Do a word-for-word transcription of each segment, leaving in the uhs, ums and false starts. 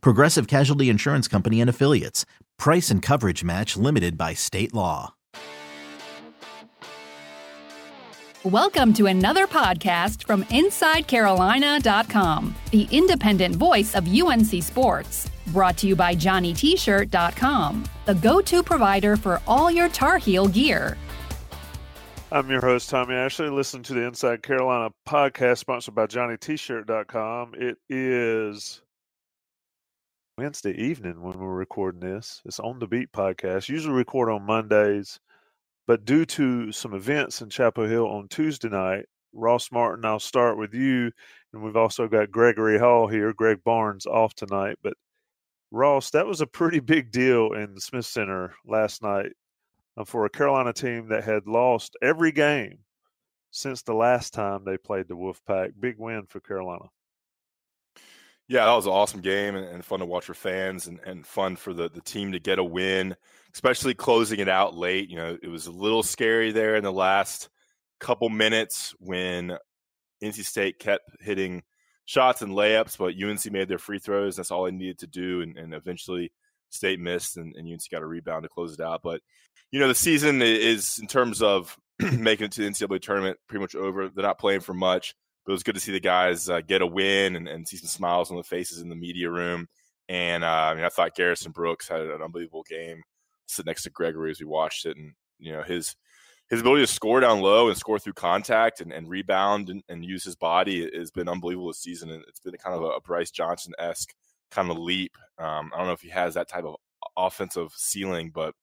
Progressive Casualty Insurance Company and Affiliates. Price and coverage match limited by state law. Welcome to another podcast from Inside Carolina dot com, the independent voice of U N C Sports. Brought to you by Johnny T Shirt dot com, the go-to provider for all your Tar Heel gear. I'm your host, Tommy Ashley. Listen to the Inside Carolina podcast sponsored by Johnny T Shirt dot com. It is Wednesday evening when we're recording this. It's On The Beat podcast. Usually record on Mondays, but due to some events in Chapel Hill on Tuesday night, Ross Martin, I'll start with you. And we've also got Gregory Hall here, Greg Barnes off tonight. But Ross, that was a pretty big deal in the Smith Center last night for a Carolina team that had lost every game since the last time they played the Wolfpack. Big win for Carolina. Yeah, that was an awesome game and, and fun to watch for fans and, and fun for the, the team to get a win, especially closing it out late. You know, it was a little scary there in the last couple minutes when N C State kept hitting shots and layups, but U N C made their free throws. That's all they needed to do, and, and eventually State missed, and, and U N C got a rebound to close it out. But, you know, the season is, in terms of making it to the N C double A tournament, pretty much over. They're not playing for much, but it was good to see the guys uh, get a win and, and see some smiles on the faces in the media room. And, uh, I mean, I thought Garrison Brooks had an unbelievable game. Sit next to Gregory as we watched it, and, you know, his his ability to score down low and score through contact and, and rebound and, and use his body has been unbelievable this season. And it's been kind of a Bryce Johnson-esque kind of leap. Um, I don't know if he has that type of offensive ceiling, but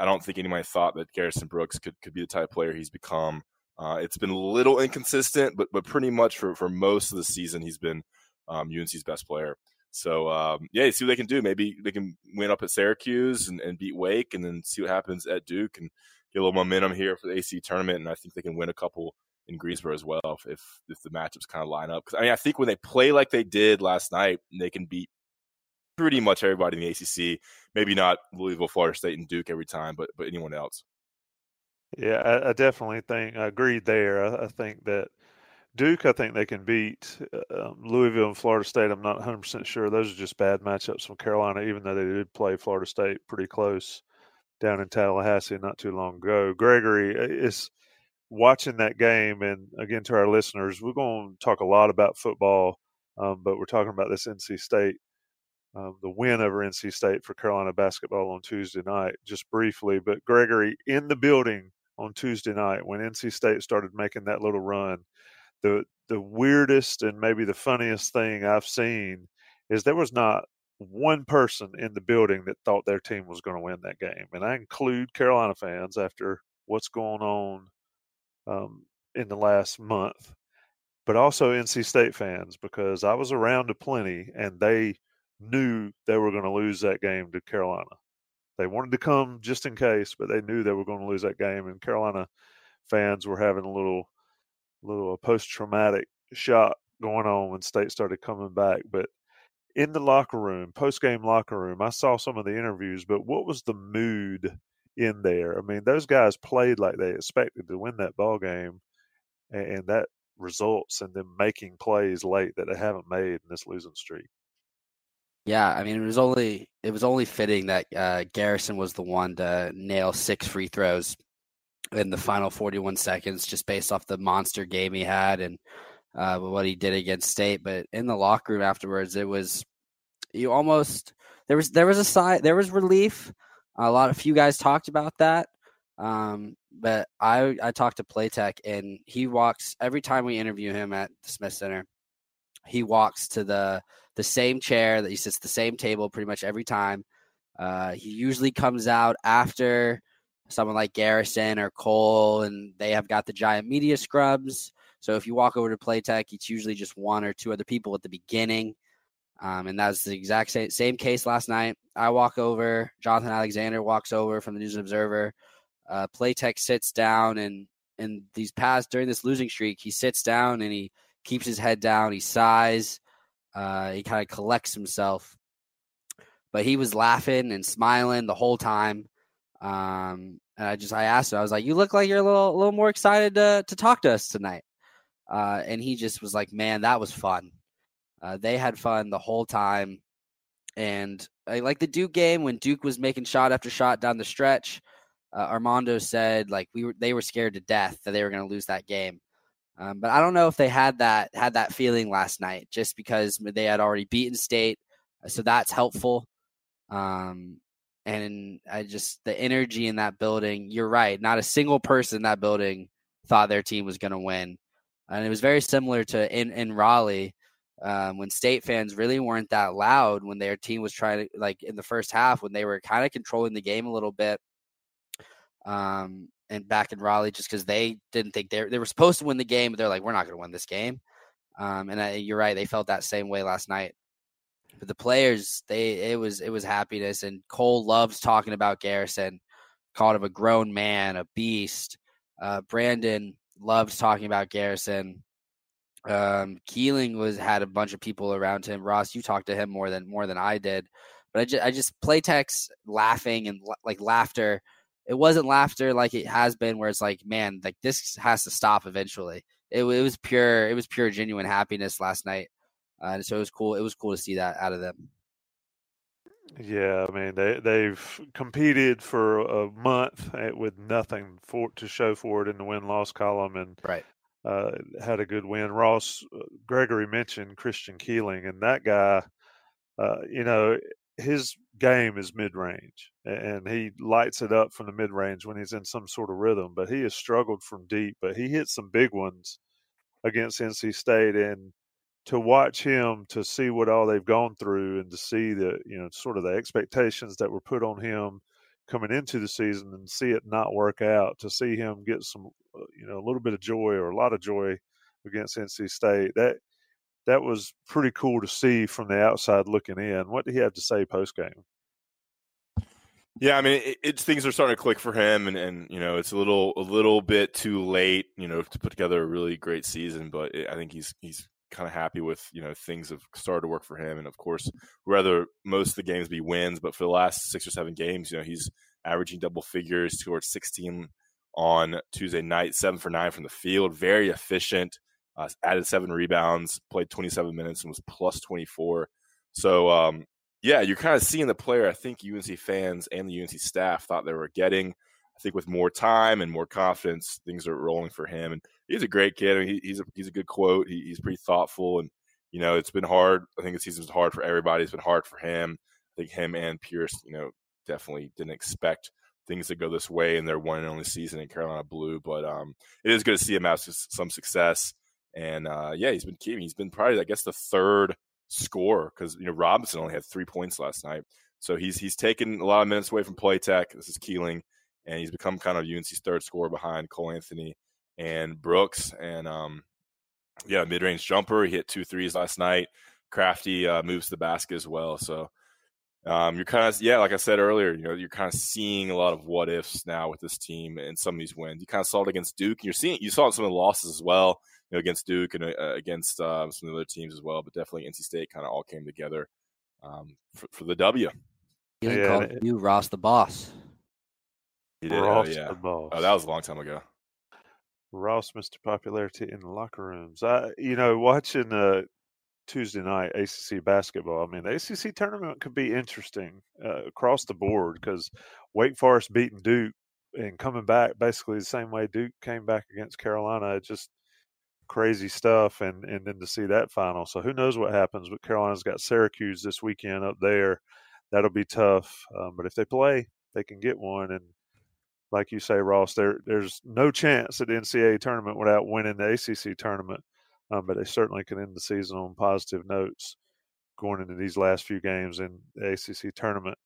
I don't think anybody thought that Garrison Brooks could, could be the type of player he's become. Uh, it's been a little inconsistent, but but pretty much for, for most of the season, he's been um, U N C's best player. So, um, yeah, see what they can do. Maybe they can win up at Syracuse and, and beat Wake, and then see what happens at Duke and get a little momentum here for the A C C tournament. And I think they can win a couple in Greensboro as well if if the matchups kind of line up. Because I mean, I think when they play like they did last night, they can beat pretty much everybody in the A C C. Maybe not Louisville, Florida State, and Duke every time, but but anyone else. Yeah, I, I definitely think I agreed there. I, I think that Duke, I think they can beat uh, Louisville and Florida State. I'm not one hundred percent sure. Those are just bad matchups from Carolina, even though they did play Florida State pretty close down in Tallahassee not too long ago. Gregory, is watching that game, and again, to our listeners, we're going to talk a lot about football, um, but we're talking about this N C State, um, the win over N C State for Carolina basketball on Tuesday night, just briefly. But Gregory, in the building on Tuesday night when N C State started making that little run, the the weirdest and maybe the funniest thing I've seen is there was not one person in the building that thought their team was going to win that game. And I include Carolina fans after what's going on um, in the last month, but also N C State fans, because I was around a plenty and they knew they were going to lose that game to Carolina. They wanted to come just in case, but they knew they were going to lose that game. And Carolina fans were having a little, little post-traumatic shock going on when State started coming back. But in the locker room, post-game locker room, I saw some of the interviews, but what was the mood in there? I mean, those guys played like they expected to win that ball game, and, and that results in them making plays late that they haven't made in this losing streak. Yeah, I mean, it was only it was only fitting that uh, Garrison was the one to nail six free throws in the final forty-one seconds, just based off the monster game he had and uh, what he did against State. But in the locker room afterwards, it was you almost there was there was a sigh, there was relief. A lot of few guys talked about that, um, but I I talked to Playtech, and he walks every time we interview him at the Smith Center. He walks to the the same chair that he sits at the same table pretty much every time. Uh, he usually comes out after someone like Garrison or Cole, and they have got the giant media scrubs. So if you walk over to Playtech, it's usually just one or two other people at the beginning. Um, and that's the exact same, same case last night. I walk over, Jonathan Alexander walks over from the News and Observer. Uh, Playtech sits down, and in these past during this losing streak, he sits down and he keeps his head down. He sighs. Uh, he kind of collects himself. But he was laughing and smiling the whole time. Um, and I just I asked him, I was like, "You look like you're a little, a little more excited to to talk to us tonight." Uh, and he just was like, "Man, that was fun." Uh, they had fun the whole time. And I, like the Duke game, when Duke was making shot after shot down the stretch, uh, Armando said like we were, they were scared to death that they were going to lose that game. Um, but I don't know if they had that had that feeling last night, just because they had already beaten State, so that's helpful. Um, and I just the energy in that building. You're right; not a single person in that building thought their team was going to win, and it was very similar to in in Raleigh. Um, when State fans really weren't that loud when their team was trying to, like in the first half, when they were kind of controlling the game a little bit, um, and back in Raleigh, just because they didn't think they were, they were supposed to win the game, but they're like, we're not going to win this game. Um, and I, you're right. They felt that same way last night, but the players, they, it was, it was happiness. And Cole loves talking about Garrison, called him a grown man, a beast. Uh, Brandon loves talking about Garrison. Um, Keeling was had a bunch of people around him. Ross, you talked to him more than more than I did, but I just I just Playtech's laughing and like laughter. It wasn't laughter like it has been, where it's like, man, like this has to stop eventually. It, it was pure, it was pure genuine happiness last night, uh, and so it was cool. It was cool to see that out of them. Yeah, I mean they they've competed for a month with nothing for to show for it in the win loss column, and right. Uh, had a good win. Ross uh, Gregory mentioned Christian Keeling, and that guy, uh, you know, his game is mid-range, and he lights it up from the mid-range when he's in some sort of rhythm. But he has struggled from deep, but he hit some big ones against N C State, and to watch him, to see what all they've gone through, and to see the, you know, sort of the expectations that were put on him coming into the season and see it not work out, to see him get some, you know, a little bit of joy or a lot of joy against N C State. That, that was pretty cool to see from the outside looking in. What did he have to say post-game? Yeah, I mean, it, it's things are starting to click for him, and, and, you know, it's a little, a little bit too late, you know, to put together a really great season, but it, I think he's, he's kind of happy with, you know, things have started to work for him. And of course, rather most of the games be wins, but for the last six or seven games, you know, he's averaging double figures, scored sixteen on Tuesday night, seven for nine from the field, very efficient, uh, added seven rebounds, played twenty-seven minutes and was plus twenty-four. So um, yeah, you're kind of seeing the player I think U N C fans and the U N C staff thought they were getting. I think with more time and more confidence, things are rolling for him. And he's a great kid. I mean, he, he's a, he's a good quote. He, he's pretty thoughtful. And, you know, it's been hard. I think the season's hard for everybody. It's been hard for him. I think him and Pierce, you know, definitely didn't expect things to go this way in their one and only season in Carolina Blue. But um, it is good to see him have some success. And, uh, yeah, he's been keeping. He's been probably, I guess, the third scorer because, you know, Robinson only had three points last night. So he's he's taken a lot of minutes away from Playtech. This is Keeling. And he's become kind of U N C's third scorer behind Cole Anthony and Brooks. And, um, yeah, mid-range jumper. He hit two threes last night. Crafty uh, moves the basket as well. So um, you're kind of, yeah, like I said earlier, you know, you're kind of seeing a lot of what-ifs now with this team and some of these wins. You kind of saw it against Duke. And you're seeing, you saw it in some of the losses as well, you know, against Duke and uh, against uh, some of the other teams as well. But definitely N C State kind of all came together um, for, for the W. You yeah, called it, you Ross the boss. He did. Ross, oh, yeah. The boss. Oh, that was a long time ago. Ross, Mister Popularity in the locker rooms. I, you know, watching uh, Tuesday night A C C basketball, I mean, the A C C tournament could be interesting uh, across the board because Wake Forest beating Duke and coming back basically the same way Duke came back against Carolina, just crazy stuff, and, and then to see that final. So who knows what happens, but Carolina's got Syracuse this weekend up there. That'll be tough. Um, but if they play, they can get one, and like you say, Ross, there there's no chance at the N C A A tournament without winning the A C C tournament, um, but they certainly can end the season on positive notes going into these last few games in the A C C tournament.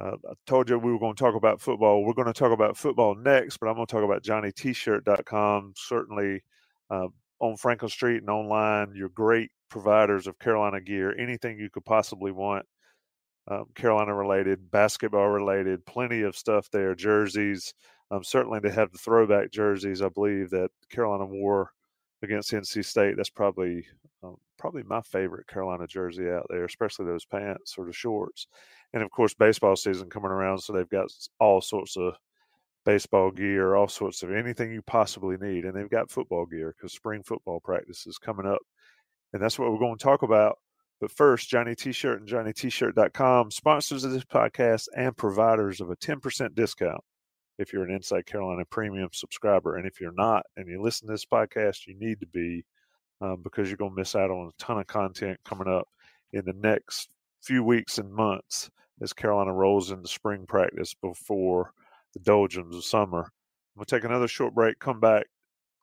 Uh, I told you we were going to talk about football. We're going to talk about football next, but I'm going to talk about Johnny T Shirt dot com. Certainly uh, on Franklin Street and online, your great providers of Carolina gear, anything you could possibly want, um, Carolina-related, basketball-related, plenty of stuff there, jerseys. Um, certainly they have the throwback jerseys, I believe, that Carolina wore against N C State. That's probably um, probably my favorite Carolina jersey out there, especially those pants or the shorts. And, of course, baseball season coming around, so they've got all sorts of baseball gear, all sorts of anything you possibly need. And they've got football gear because spring football practice is coming up. And that's what we're going to talk about. But first, Johnny T-Shirt and Johnny T Shirt dot com, sponsors of this podcast and providers of a ten percent discount if you're an Inside Carolina Premium subscriber. And if you're not and you listen to this podcast, you need to be um, because you're going to miss out on a ton of content coming up in the next few weeks and months as Carolina rolls into spring practice before the doldrums of summer. We'll take another short break, come back,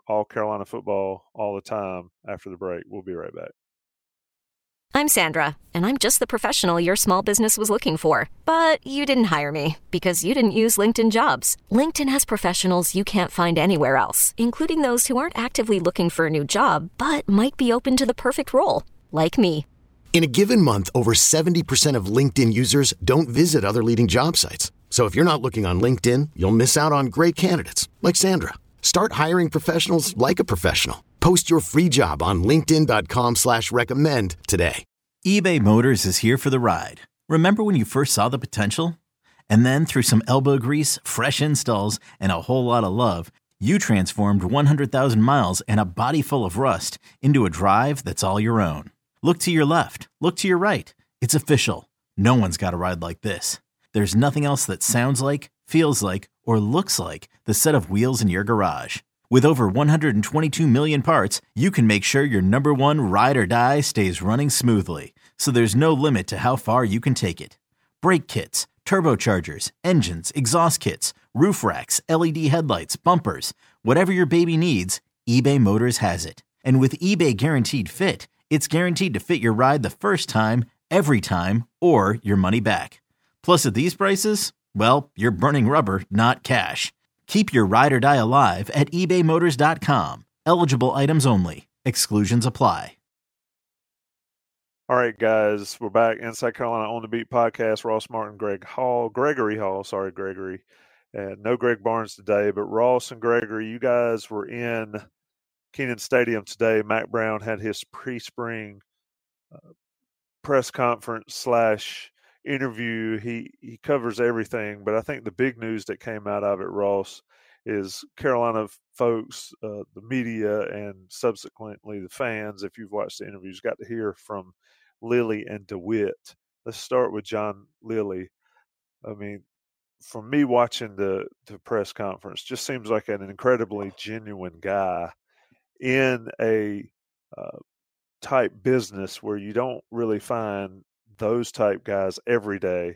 all Carolina football, all the time after the break. We'll be right back. I'm Sandra, and I'm just the professional your small business was looking for. But you didn't hire me because you didn't use LinkedIn Jobs. LinkedIn has professionals you can't find anywhere else, including those who aren't actively looking for a new job, but might be open to the perfect role, like me. In a given month, over seventy percent of LinkedIn users don't visit other leading job sites. So if you're not looking on LinkedIn, you'll miss out on great candidates like Sandra. Start hiring professionals like a professional. Post your free job on linkedin dot com slash recommend today. eBay Motors is here for the ride. Remember when you first saw the potential? And then through some elbow grease, fresh installs, and a whole lot of love, you transformed one hundred thousand miles and a body full of rust into a drive that's all your own. Look to your left. Look to your right. It's official. No one's got a ride like this. There's nothing else that sounds like, feels like, or looks like the set of wheels in your garage. With over one hundred twenty-two million parts, you can make sure your number one ride or die stays running smoothly, so there's no limit to how far you can take it. Brake kits, turbochargers, engines, exhaust kits, roof racks, L E D headlights, bumpers, whatever your baby needs, eBay Motors has it. And with eBay Guaranteed Fit, it's guaranteed to fit your ride the first time, every time, or your money back. Plus at these prices, well, you're burning rubber, not cash. Keep your ride or die alive at ebay motors dot com. Eligible items only. Exclusions apply. All right, guys, we're back. Inside Carolina On The Beat podcast. Ross Martin, Greg Hall, Gregory Hall. Sorry, Gregory. Uh, no Greg Barnes today, but Ross and Gregory, you guys were in Kenan Stadium today. Mac Brown had his pre-spring uh, press conference slash interview. He he covers everything, but I think the big news that came out of it, Ross, is Carolina folks, uh, the media, and subsequently the fans, if you've watched the interviews, got to hear from Lilley and DeWitt. Let's start with John Lilley. I mean, from me watching the, the press conference, just seems like an incredibly genuine guy in a uh, type business where you don't really find those type guys every day.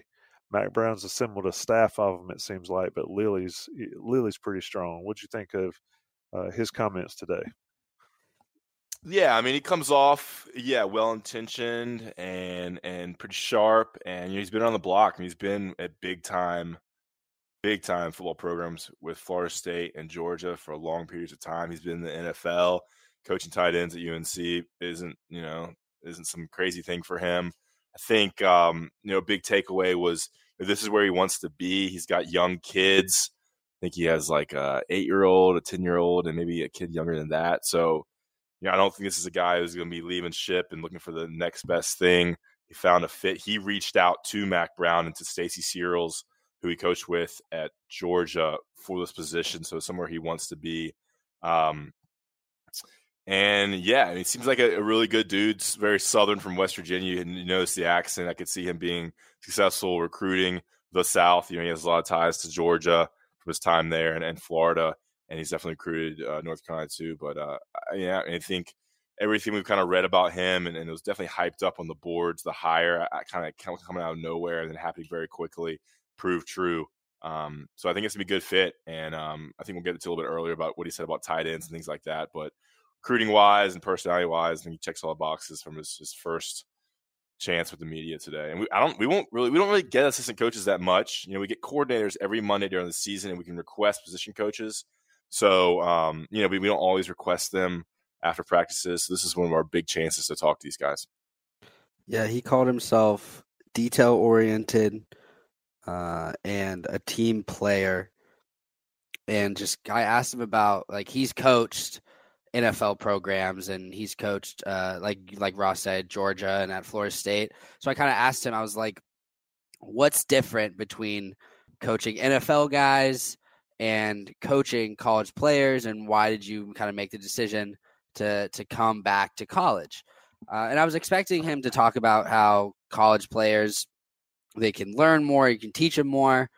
Mac Brown's assembled a staff of them, it seems like, but Lilley's Lilley's pretty strong. What'd you think of uh, his comments today? Yeah, I mean, he comes off, yeah, well-intentioned and and pretty sharp, and you know, he's been on the block, and he's been at big-time, big-time football programs with Florida State and Georgia for long periods of time. He's been in the N F L, coaching tight ends at U N C isn't, you know, isn't some crazy thing for him. I think, um, you know, big takeaway was this is where he wants to be. He's got young kids. I think he has like a eight-year-old, a ten-year-old, and maybe a kid younger than that. So, you know, I don't think this is a guy who's going to be leaving ship and looking for the next best thing. He found a fit. He reached out to Mac Brown and to Stacey Searles, who he coached with at Georgia, for this position. So somewhere he wants to be. Um, And, yeah, and he seems like a, a really good dude, very Southern, from West Virginia. And you notice the accent. I could see him being successful recruiting the South. You know, he has a lot of ties to Georgia from his time there and, and Florida, and he's definitely recruited uh, North Carolina too. But, uh, yeah, and I think everything we've kind of read about him, and, and it was definitely hyped up on the boards, the hire, I, I kind of coming out of nowhere and then happening very quickly, proved true. Um, so I think it's going to be a good fit, and um, I think we'll get into a little bit earlier about what he said about tight ends and things like that. But recruiting-wise and personality-wise, I think he checks all the boxes from his, his first chance with the media today. And we I don't we won't really we don't really get assistant coaches that much. You know, we get coordinators every Monday during the season, and we can request position coaches. So um, you know, we, we don't always request them after practices. So this is one of our big chances to talk to these guys. Yeah, he called himself detail-oriented uh, and a team player. And just I asked him about, like, he's coached N F L programs and he's coached, uh, like like Ross said, Georgia and at Florida State. So I kind of asked him, I was like, what's different between coaching N F L guys and coaching college players, and why did you kind of make the decision to to come back to college? Uh, and I was expecting him to talk about how college players, they can learn more, you can teach them more.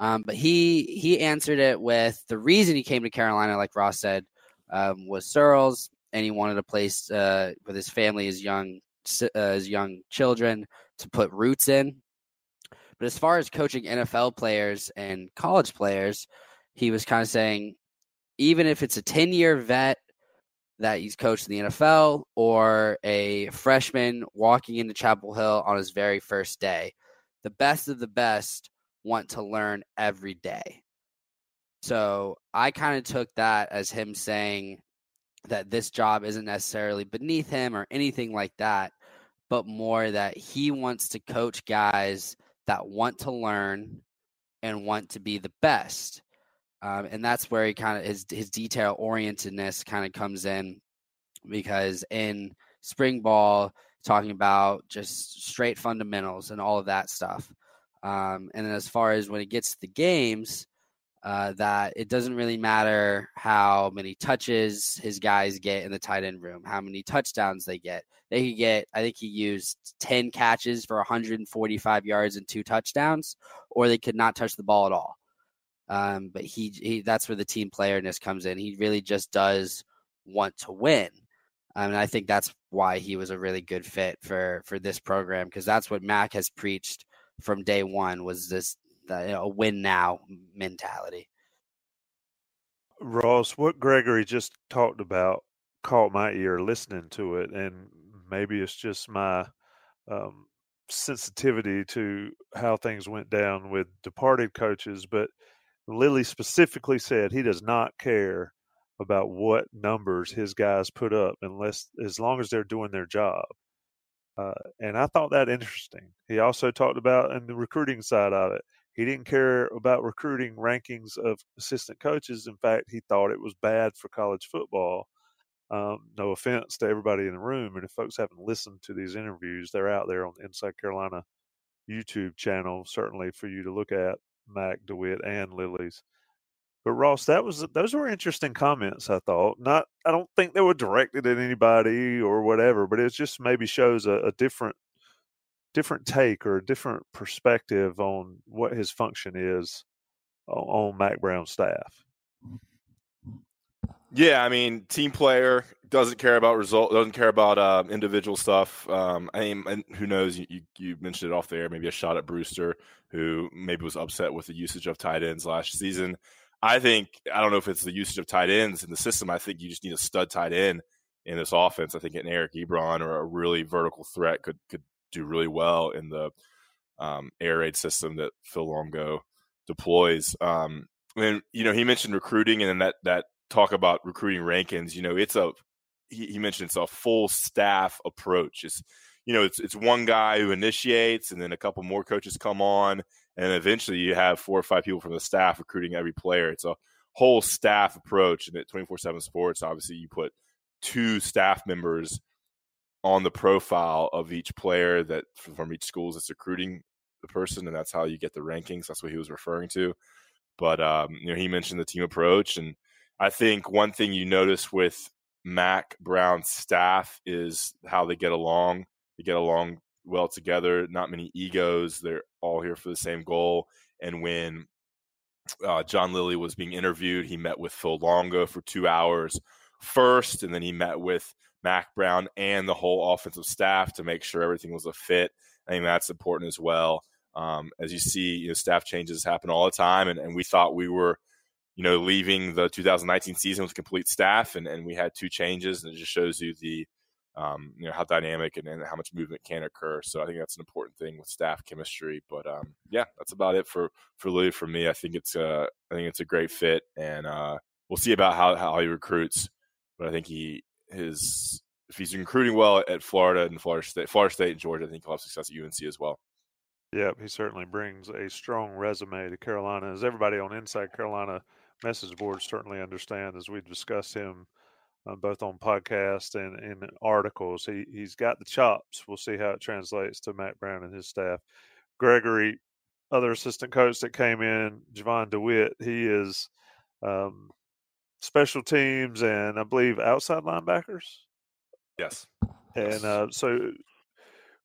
Um, but he he answered it with the reason he came to Carolina, like Ross said, um, was Searles, and he wanted a place uh, with his family, his young uh, his young children, to put roots in. But as far as coaching N F L players and college players, he was kind of saying, even if it's a ten-year vet that he's coached in the N F L or a freshman walking into Chapel Hill on his very first day, the best of the best want to learn every day. So I kind of took that as him saying that this job isn't necessarily beneath him or anything like that, but more that he wants to coach guys that want to learn and want to be the best. Um, and that's where he kind of his his detail orientedness kind of comes in, because in spring ball, talking about just straight fundamentals and all of that stuff. Um, and then as far as when it gets to the games, uh, that it doesn't really matter how many touches his guys get in the tight end room, how many touchdowns they get. They could get, I think he used ten catches for one hundred forty-five yards and two touchdowns, or they could not touch the ball at all. Um, but he, he, that's where the team playerness comes in. He really just does want to win. Um, and I think that's why he was a really good fit for, for this program. 'Cause that's what Mac has preached from day one, was this, the, you know, win now mentality. Ross, what Gregory just talked about caught my ear listening to it. And maybe it's just my, um, sensitivity to how things went down with departed coaches, but Lilley specifically said he does not care about what numbers his guys put up, unless as long as they're doing their job. Uh, and I thought that interesting. He also talked about, in the recruiting side of it, he didn't care about recruiting rankings of assistant coaches. In fact, he thought it was bad for college football. Um, no offense to everybody in the room. And if folks haven't listened to these interviews, they're out there on the Inside Carolina YouTube channel, certainly for you to look at. Mac, DeWitt, and Lilley's. But Ross, that was those were interesting comments, I thought. Not, I don't think they were directed at anybody or whatever, but it just maybe shows a, a different different take or a different perspective on what his function is on, on Mac Brown's staff. Yeah, I mean, team player, doesn't care about result, doesn't care about uh, individual stuff. Um, I mean, and who knows? You, you you mentioned it off the air. Maybe a shot at Brewster, who maybe was upset with the usage of tight ends last season. I think I don't know if it's the usage of tight ends in the system. I think you just need a stud tight end in this offense. I think an Eric Ebron or a really vertical threat could could do really well in the um, air raid system that Phil Longo deploys. Um, and you know, he mentioned recruiting, and then that that. talk about recruiting rankings, you know, it's a, he, he mentioned it's a full staff approach. It's, you know, it's, it's one guy who initiates, and then a couple more coaches come on, and eventually you have four or five people from the staff recruiting every player. It's a whole staff approach. And at twenty-four seven Sports, obviously you put two staff members on the profile of each player that from each school that's recruiting the person. And that's how you get the rankings. That's what he was referring to. But, um, you know, he mentioned the team approach, and I think one thing you notice with Mac Brown's staff is how they get along. They get along well together. Not many egos. They're all here for the same goal. And when uh, John Lilley was being interviewed, he met with Phil Longo for two hours first, and then he met with Mac Brown and the whole offensive staff to make sure everything was a fit. I think that's important as well. Um, as you see, you know, staff changes happen all the time, and, and we thought we were – you know, leaving the two thousand nineteen season with complete staff, and, and we had two changes, and it just shows you the, um, you know, how dynamic and, and how much movement can occur. So I think that's an important thing with staff chemistry. But um, yeah, that's about it for for Lou. For me, I think it's a, I think it's a great fit, and uh, we'll see about how, how he recruits. But I think he his if he's recruiting well at Florida and Florida State, Florida State and Georgia, I think he'll have success at U N C as well. Yeah, he certainly brings a strong resume to Carolina. As everybody on Inside Carolina message board certainly understands, as we've discussed him uh, both on podcasts and in articles, he, he's got the chops. We'll see how it translates to Mac Brown and his staff. Gregory, other assistant coach that came in, Javon DeWitt, he is um, special teams and I believe outside linebackers. Yes. And uh, so,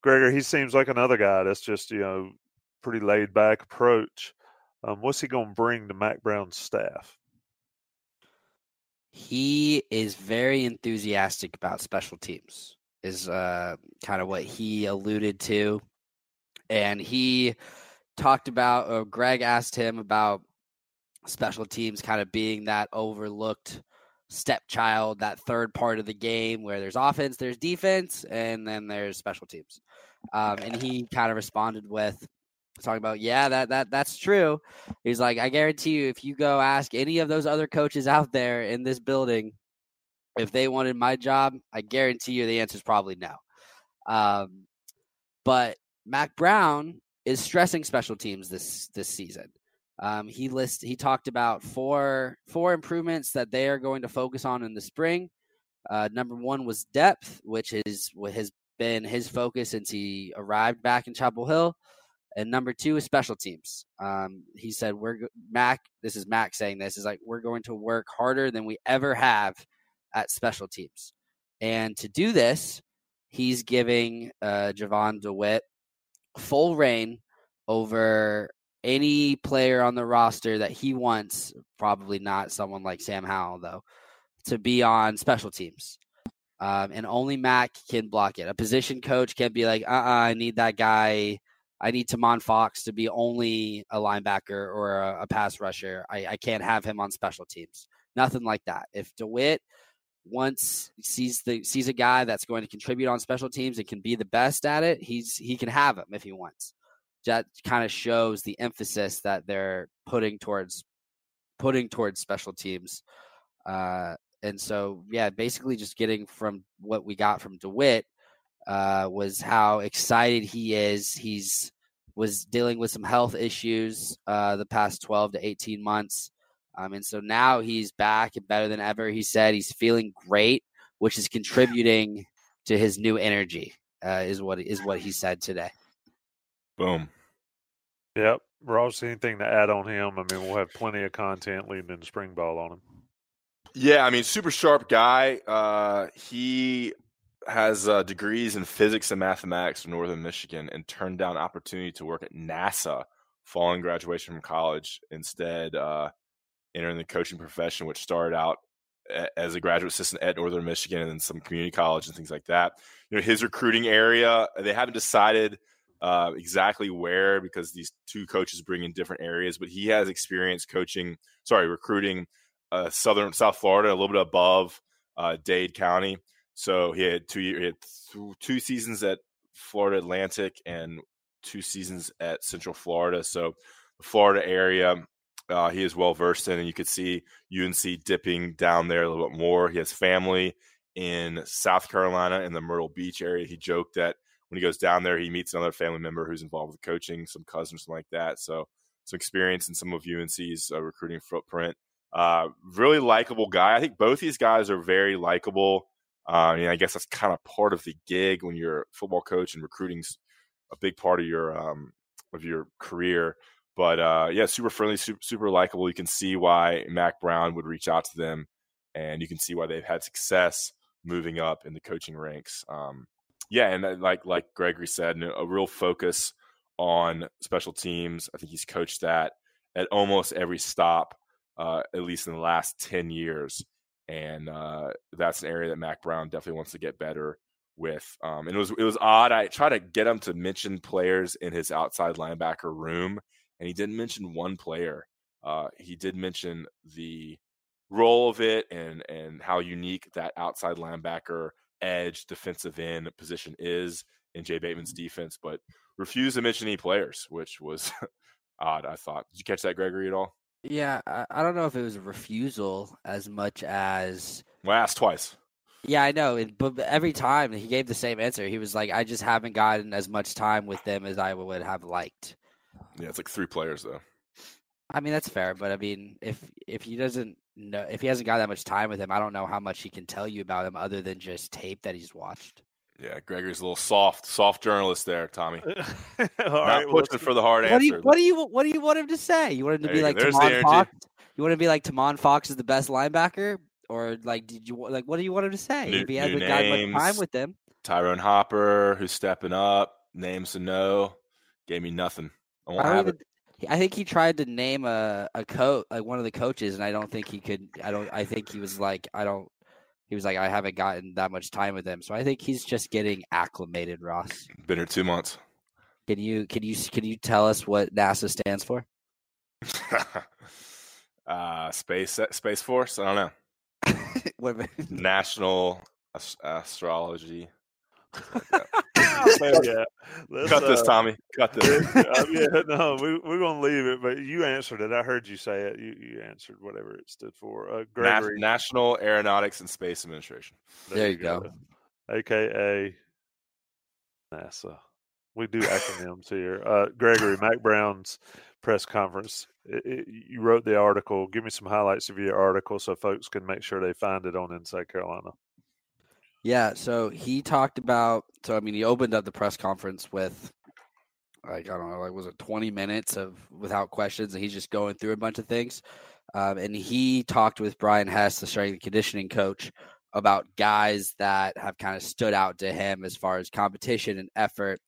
Gregory, he seems like another guy that's just, you know, pretty laid-back approach. Um, what's he going to bring to Mac Brown's staff? He is very enthusiastic about special teams is uh, kind of what he alluded to. And he talked about, or Greg asked him about special teams kind of being that overlooked stepchild, that third part of the game where there's offense, there's defense, and then there's special teams. Um, and he kind of responded with talking about, yeah, that that that's true. He's like, I guarantee you, if you go ask any of those other coaches out there in this building, if they wanted my job, I guarantee you the answer is probably no. Um, but Mac Brown is stressing special teams this this season. Um, he list he talked about four four improvements that they are going to focus on in the spring. Uh, number one was depth, which is what has been his focus since he arrived back in Chapel Hill, and number two is special teams. Um, he said, "We're Mac. This is Mac saying this is like we're going to work harder than we ever have at special teams, and to do this, he's giving uh, Javon DeWitt full reign over." Any player on the roster that he wants, probably not someone like Sam Howell, though, to be on special teams. Um, and only Mac can block it. A position coach can be like, uh-uh, I need that guy. I need Taman Fox to be only a linebacker or a, a pass rusher. I, I can't have him on special teams. Nothing like that. If DeWitt once sees the sees a guy that's going to contribute on special teams and can be the best at it, he's he can have him if he wants. That kind of shows the emphasis that they're putting towards putting towards special teams. Uh, and so, yeah, basically just getting from what we got from DeWitt uh, was how excited he is. He's was dealing with some health issues uh, the past twelve to eighteen months. Um, and so now he's back and better than ever. He said he's feeling great, which is contributing to his new energy uh, is what is what he said today. Boom. Yep. Ross, anything to add on him? I mean, we'll have plenty of content leading into spring ball on him. Yeah, I mean, super sharp guy. Uh, he has uh, degrees in physics and mathematics from Northern Michigan and turned down opportunity to work at NASA following graduation from college. Instead, uh, entering the coaching profession, which started out as a graduate assistant at Northern Michigan and then some community college and things like that. You know, his recruiting area, they haven't decided – Uh, exactly where, because these two coaches bring in different areas, but he has experience coaching, sorry, recruiting uh, Southern South Florida, a little bit above uh, Dade County. So he had two he had th- two seasons at Florida Atlantic and two seasons at Central Florida. So the Florida area, uh, he is well versed in, and you could see U N C dipping down there a little bit more. He has family in South Carolina in the Myrtle Beach area. He joked that when he goes down there, he meets another family member who's involved with coaching, some cousins, something like that. So some experience in some of U N C's uh, recruiting footprint. Uh, really likable guy. I think both these guys are very likable. Uh, and I guess that's kind of part of the gig when you're a football coach, and recruiting's a big part of your um, of your career. But, uh, yeah, super friendly, super, super likable. You can see why Mac Brown would reach out to them, and you can see why they've had success moving up in the coaching ranks. Um Yeah, and like like Gregory said, a real focus on special teams. I think he's coached that at almost every stop, uh, at least in the last ten years. And uh, that's an area that Mac Brown definitely wants to get better with. Um, and it was it was odd. I tried to get him to mention players in his outside linebacker room, and he didn't mention one player. Uh, he did mention the role of it and and how unique that outside linebacker edge defensive end position is in Jay Bateman's defense, but refused to mention any players, which was odd, I thought. Did you catch that, Gregory, at all? Yeah, I, I don't know if it was a refusal as much as... Well, I asked twice. Yeah, I know. But every time he gave the same answer, he was like, I just haven't gotten as much time with them as I would have liked. Yeah, it's like three players, though. I mean, that's fair. But I mean, if if he doesn't know, if he hasn't got that much time with him, I don't know how much he can tell you about him other than just tape that he's watched. Yeah, Gregory's a little soft, soft journalist there, Tommy. All Not right, pushing well, for the hard what answer. Do you, what do you what do you want him to say? You want him to there be like Taman Fox? You want him to be like Taman Fox is the best linebacker, or like did you like what do you want him to say? New, if he hasn't got much time with them, Tyrone Hopper, who's stepping up, names to know, gave me nothing. I won't I have even, it. I think he tried to name a a coach, like one of the coaches, and I don't think he could. I don't. I think he was like, I don't. He was like, I haven't gotten that much time with him, so I think he's just getting acclimated. Ross, been here two months. Can you can you can you tell us what NASA stands for? uh, space Space Force. I don't know. What, National Ast- Astrology. Like yeah. Cut uh, this, Tommy. Cut this. Uh, yeah, no, we, we're going to leave it, but you answered it. I heard you say it. You, you answered whatever it stood for. Uh, Gregory. Na- National Aeronautics and Space Administration. There, there you go. go. A K A NASA. We do acronyms here. Uh, Gregory, Mac Brown's press conference. It, it, you wrote the article. Give me some highlights of your article so folks can make sure they find it on Inside Carolina. Yeah, so he talked about – so, I mean, he opened up the press conference with, like, I don't know, like, was it twenty minutes of without questions, and he's just going through a bunch of things. Um, and he talked with Brian Hess, the strength and conditioning coach, about guys that have kind of stood out to him as far as competition and effort,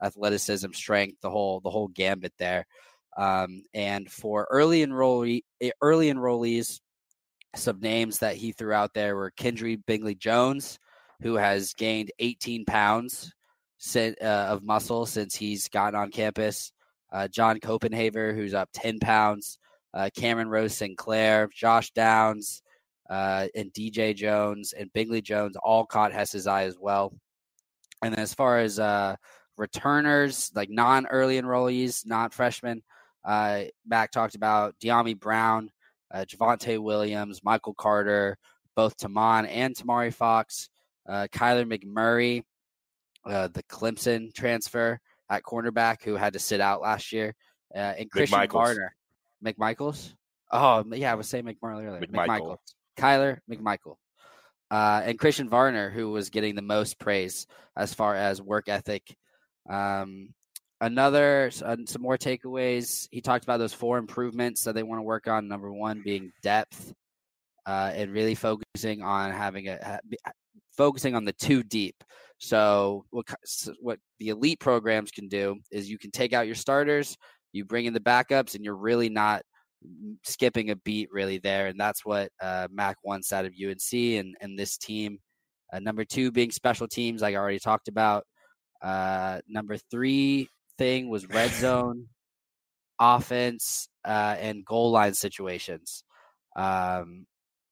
athleticism, strength, the whole the whole gambit there. Um, and for early enrollee, early enrollees, some names that he threw out there were Kendry Bingley-Jones, who has gained eighteen pounds of muscle since he's gotten on campus. Uh, John Copenhaver, who's up ten pounds. Uh, Cameron Rose Sinclair, Josh Downs, uh, and D J Jones and Bingley Jones all caught Hess's eye as well. And as far as uh, returners, like non-early enrollees, not freshmen, uh, Mac talked about De'Ami Brown, uh, Javonte Williams, Michael Carter, both Taman and Tamari Fox. Uh, Kyler McMurray, uh, the Clemson transfer at cornerback who had to sit out last year, uh, and Christian Varner. McMichaels? Oh, yeah, I was saying McMurray earlier. McMichael. McMichael. Kyler McMichael. Uh, and Christian Varner, who was getting the most praise as far as work ethic. Um, another, uh, some more takeaways. He talked about those four improvements that they want to work on. Number one being depth, uh, and really focusing on having a ha- – focusing on the two deep. So what, what the elite programs can do is you can take out your starters, you bring in the backups, and you're really not skipping a beat really there. And that's what uh, Mac wants out of U N C and, and this team. Uh, number two being special teams, like I already talked about. Uh, number three thing was red zone, offense, uh, and goal line situations. Um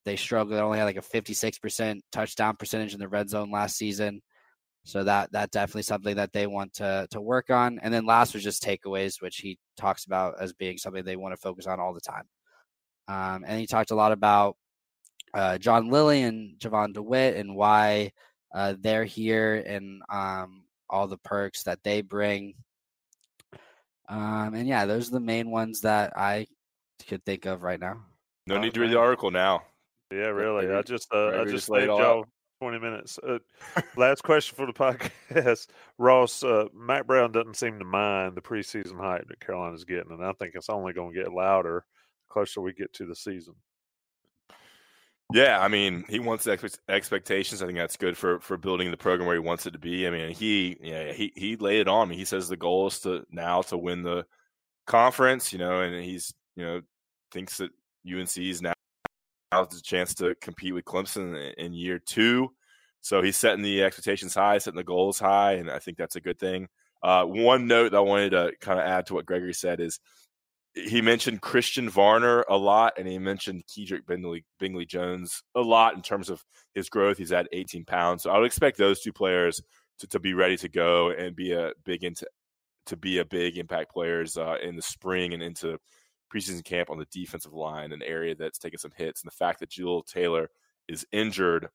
They struggled. They only had like a fifty-six percent touchdown percentage in the red zone last season. So that that definitely something that they want to to work on. And then last was just takeaways, which he talks about as being something they want to focus on all the time. Um, and he talked a lot about uh, John Lilley and Javon DeWitt and why uh, they're here and um, all the perks that they bring. Um, and, yeah, those are the main ones that I could think of right now. No need to read the article now. Yeah, really. I just uh, I just saved y'all twenty minutes. Uh, last question for the podcast. Ross, uh, Mac Brown doesn't seem to mind the preseason hype that Carolina's getting, and I think it's only going to get louder the closer we get to the season. Yeah, I mean, he wants the ex- expectations. I think that's good for, for building the program where he wants it to be. I mean, he yeah, he he laid it on me. He says the goal is to now to win the conference, you know, and he's, you know, thinks that U N C's now has the chance to compete with Clemson in year two. So he's setting the expectations high, setting the goals high, and I think that's a good thing. Uh, one note I wanted to kind of add to what Gregory said is he mentioned Christian Varner a lot, and he mentioned Kendrick Bingley, Bingley-Jones a lot in terms of his growth. He's at eighteen pounds. So I would expect those two players to, to be ready to go and be a big into, to be a big impact players uh, in the spring and into – preseason camp on the defensive line, an area that's taken some hits. And the fact that Jewel Taylor is injured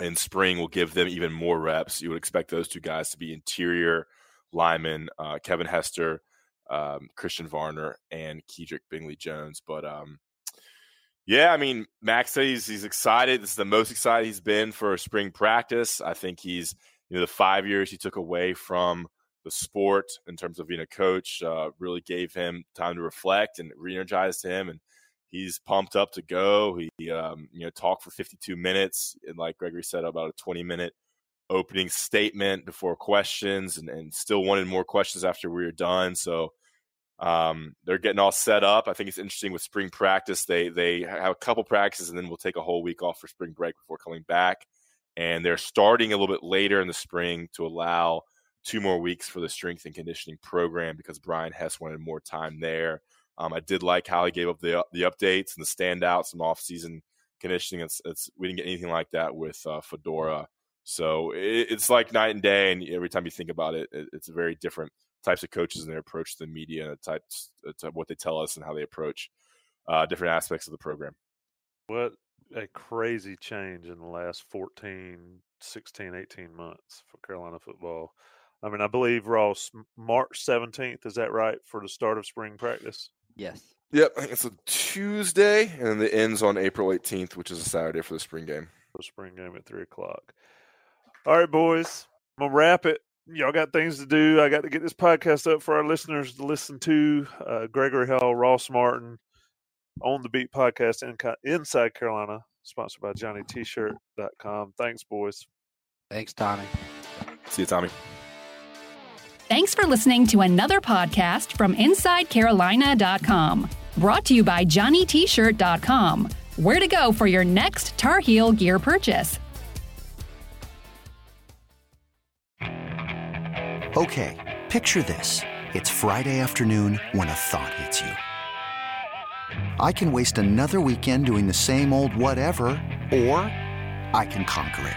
and spring will give them even more reps. You would expect those two guys to be interior linemen, uh, Kevin Hester, um, Christian Varner, and Kendry Bingley-Jones. But um, yeah, I mean, Mac said he's, he's excited. This is the most excited he's been for spring practice. I think he's, you know, the five years he took away from the sport in terms of being a coach uh, really gave him time to reflect and re-energized him, and he's pumped up to go. He, um, you know, talked for fifty-two minutes, and like Gregory said, about a twenty-minute opening statement before questions, and, and still wanted more questions after we were done. So um, they're getting all set up. I think it's interesting with spring practice. They they have a couple practices, and then we'll take a whole week off for spring break before coming back. And they're starting a little bit later in the spring to allow two more weeks for the strength and conditioning program because Brian Hess wanted more time there. Um, I did like how he gave up the the updates and the standouts and off-season conditioning. It's, it's we didn't get anything like that with uh, Fedora, so it, it's like night and day. And every time you think about it, it it's very different types of coaches and their approach to the media and the types to what they tell us and how they approach uh, different aspects of the program. What a crazy change in the last fourteen, sixteen, eighteen months for Carolina football. I mean, I believe, Ross, March seventeenth, is that right, for the start of spring practice? Yes. Yep. I think it's a Tuesday, and it ends on April eighteenth, which is a Saturday for the spring game. The spring game at three o'clock. All right, boys. I'm going to wrap it. Y'all got things to do. I got to get this podcast up for our listeners to listen to. Uh, Gregory Hall, Ross Martin, On the Beat podcast, in, Inside Carolina, sponsored by Johnny T Shirt dot com. Thanks, boys. Thanks, Tommy. See you, Tommy. Thanks for listening to another podcast from Inside Carolina dot com. Brought to you by Johnny T Shirt dot com. Where to go for your next Tar Heel gear purchase. Okay, picture this. It's Friday afternoon when a thought hits you. I can waste another weekend doing the same old whatever, or I can conquer it.